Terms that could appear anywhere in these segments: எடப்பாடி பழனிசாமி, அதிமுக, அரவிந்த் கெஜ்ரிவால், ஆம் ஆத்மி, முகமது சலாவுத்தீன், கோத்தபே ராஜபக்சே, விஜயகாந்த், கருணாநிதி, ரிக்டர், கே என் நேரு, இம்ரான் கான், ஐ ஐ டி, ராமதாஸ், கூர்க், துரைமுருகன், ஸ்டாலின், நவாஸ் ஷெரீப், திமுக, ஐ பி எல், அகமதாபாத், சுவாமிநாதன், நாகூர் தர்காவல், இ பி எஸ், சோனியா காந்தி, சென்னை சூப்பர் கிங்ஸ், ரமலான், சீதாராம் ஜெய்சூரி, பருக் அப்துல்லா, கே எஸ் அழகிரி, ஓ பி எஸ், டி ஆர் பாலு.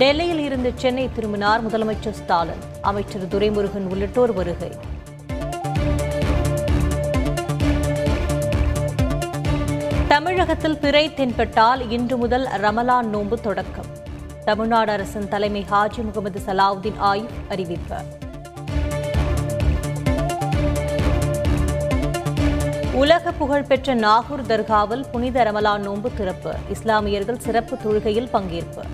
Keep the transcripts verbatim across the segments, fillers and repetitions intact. டெல்லியில் இருந்து சென்னை திரும்பினார் முதலமைச்சர் ஸ்டாலின். அமைச்சர் துரைமுருகன் உள்ளிட்டோர் வருகை. தமிழகத்தில் பிறை தென்பட்டால் இன்று முதல் ரமலான் நோன்பு தொடக்கம். தமிழ்நாடு அரசின் தலைமை ஹாஜி முகமது சலாவுத்தீன் ஆயிப் அறிவிப்பு. உலக புகழ்பெற்ற நாகூர் தர்காவல் புனித ரமலான் நோன்பு திறப்பு. இஸ்லாமியர்கள் சிறப்பு தொழுகையில் பங்கேற்பு.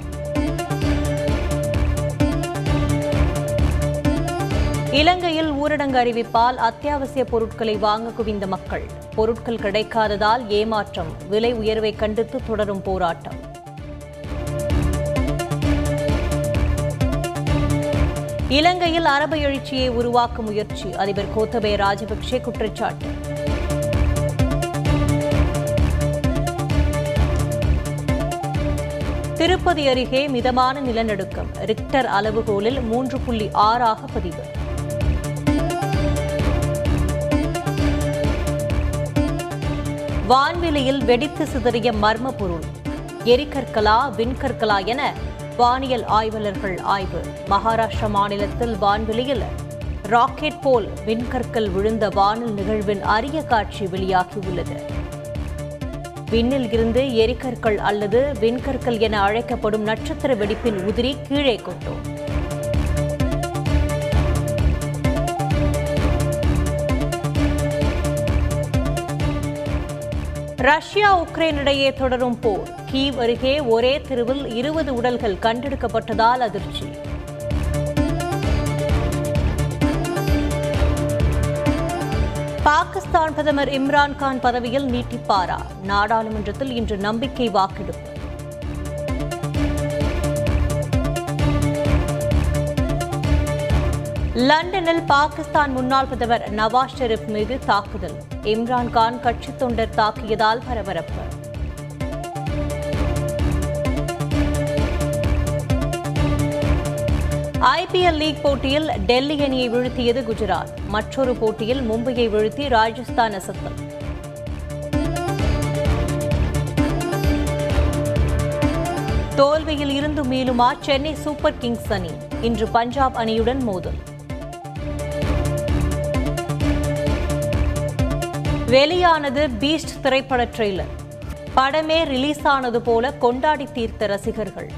இலங்கையில் ஊரடங்கு அறிவிப்பால் அத்தியாவசிய பொருட்களை வாங்க குவிந்த மக்கள். பொருட்கள் கிடைக்காததால் ஏமாற்றம். விலை உயர்வை கண்டித்து தொடரும் போராட்டம். இலங்கையில் அரபு எழுச்சியை உருவாக்கும் முயற்சி. அதிபர் கோத்தபே ராஜபக்சே குற்றச்சாட்டு. திருப்பதி அருகே மிதமான நிலநடுக்கம். ரிக்டர் அளவுகோலில் மூன்று புள்ளி ஆறாக பதிவு. வான்வெளியில் வெடித்து சிதறிய மர்ம பொருள். எரிகற்களா விண்கற்களா என வானியல் ஆய்வாளர்கள் ஆய்வு. மகாராஷ்டிரா மாநிலத்தில் வான்வெளியில் ராக்கெட் போல் விண்கற்கள் விழுந்த வானில் நிகழ்வின் அரிய காட்சி வெளியாகியுள்ளது. விண்ணில் இருந்து எரிகற்கள் அல்லது விண்கற்கள் என அழைக்கப்படும் நட்சத்திர வெடிப்பின் உதிரி கீழே கொட்டும். ரஷ்யா உக்ரைன் இடையே தொடரும் போர். கீவ் அருகே ஒரே தெருவில் இருபது உடல்கள் கண்டெடுக்கப்பட்டதால் அதிர்ச்சி. பாகிஸ்தான் பிரதமர் இம்ரான் கான் பதவியில் நீட்டிப்பாரா? நாடாளுமன்றத்தில் இன்று நம்பிக்கை வாக்கெடுப்பு. லண்டனில் பாகிஸ்தான் முன்னாள் பிரதமர் நவாஸ் ஷெரீப் மீது தாக்குதல். இம்ரான் கான் கட்சித் தொண்டர் தாக்கியதால் பரபரப்பு. ஐ பி எல் லீக் போட்டியில் டெல்லி அணியை வீழ்த்தியது குஜராத். மற்றொரு போட்டியில் மும்பையை வீழ்த்தி ராஜஸ்தான் அசத்தல். தோல்வியில் இருந்து மீளுமா சென்னை சூப்பர் கிங்ஸ் அணி? இன்று பஞ்சாப் அணியுடன் மோதல். வெளியானது பீஸ்ட் திரைப்பட ட்ரெய்லர். படமே ரிலீஸ் ஆனது போல கொண்டாடி தீர்த்த ரசிகர்கள்.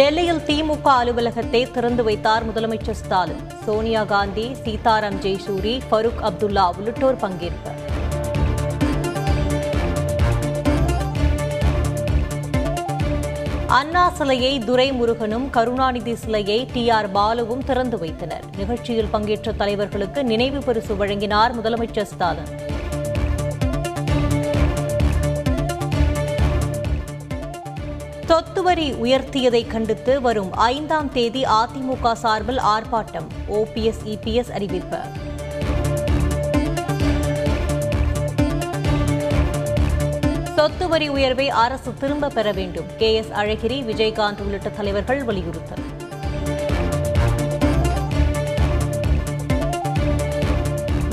டெல்லியில் திமுக அலுவலகத்தை திறந்து வைத்தார் முதலமைச்சர் ஸ்டாலின். சோனியா காந்தி, சீதாராம் ஜெய்சூரி, பருக் அப்துல்லா உள்ளிட்டோர் பங்கேற்பர். அண்ணா சிலையை துரைமுருகனும் கருணாநிதி சிலையை டி ஆர் பாலுவும் திறந்து வைத்தனர். நிகழ்ச்சியில் பங்கேற்ற தலைவர்களுக்கு நினைவு பரிசு வழங்கினார் முதலமைச்சர் ஸ்டாலின். சொத்துவரி உயர்த்தியதை கண்டித்து வரும் ஐந்தாம் தேதி அதிமுக சார்பில் ஆர்ப்பாட்டம். ஓ பி எஸ் இ பி எஸ் அறிவிப்பு. சொத்து வரி உயர்வை அரசு திரும்ப பெற வேண்டும். கே எஸ் அழகிரி, விஜயகாந்த் உள்ளிட்ட தலைவர்கள் வலியுறுத்தல்.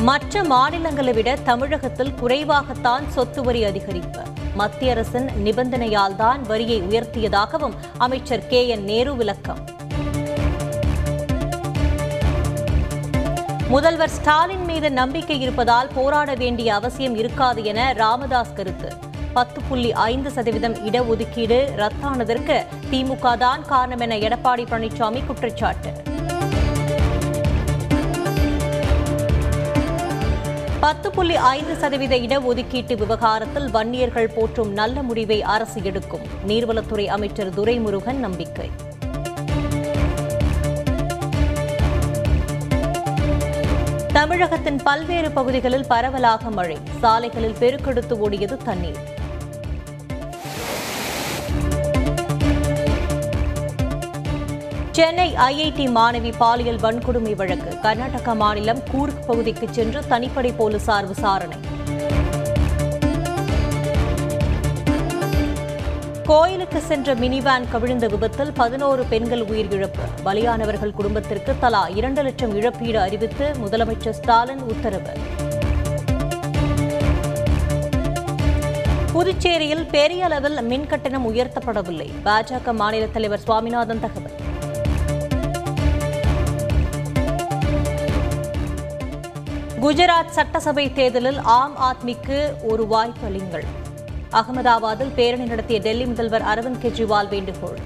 மற்ற மாநிலங்களை விட தமிழகத்தில் குறைவாகத்தான் சொத்து வரி அதிகரிப்பு. மத்திய அரசின் நிபந்தனையால் தான் வரியை உயர்த்தியதாகவும் அமைச்சர் கே என் நேரு விளக்கம். முதல்வர் ஸ்டாலின் மீது நம்பிக்கை இருப்பதால் போராட வேண்டிய அவசியம் இருக்காது என ராமதாஸ் கருத்து. பத்து புள்ளி ஐந்து சதவீதம் இடஒதுக்கீடு ரத்தானதற்கு திமுக தான் காரணம் என எடப்பாடி பழனிசாமி குற்றச்சாட்டு. பத்து புள்ளி ஐந்து சதவீத இடஒதுக்கீட்டு விவகாரத்தில் வன்னியர்கள் போற்றும் நல்ல முடிவை அரசு எடுக்கும். நீர்வளத்துறை அமைச்சர் துரைமுருகன் நம்பிக்கை. தமிழகத்தின் பல்வேறு பகுதிகளில் பரவலாக மழை. சாலைகளில் பெருக்கெடுத்து ஓடியது தண்ணீர். சென்னை ஐ ஐ டி மாணவி பாலியல் வன்கொடுமை வழக்கு. கர்நாடக மாநிலம் கூர்க் பகுதிக்கு சென்று தனிப்படை போலீசார் விசாரணை. கோயிலுக்கு சென்ற மினிவேன் கவிழ்ந்த விபத்தில் பதினோரு பெண்கள் உயிரிழப்பு. பலியானவர்கள் குடும்பத்திற்கு தலா இரண்டு லட்சம் இழப்பீடு அறிவித்து முதலமைச்சர் ஸ்டாலின் உத்தரவு. புதுச்சேரியில் பெரிய அளவில் மின்கட்டணம் உயர்த்தப்படவில்லை. பாஜக மாநில தலைவர் சுவாமிநாதன் தகவல். குஜராத் சட்டசபை தேர்தலில் ஆம் ஆத்மிக்கு ஒரு வாய்ப்பு அளிங்கள். அகமதாபாத்தில் பேரணி நடத்திய டெல்லி முதல்வர் அரவிந்த் கெஜ்ரிவால் வேண்டுகோள்.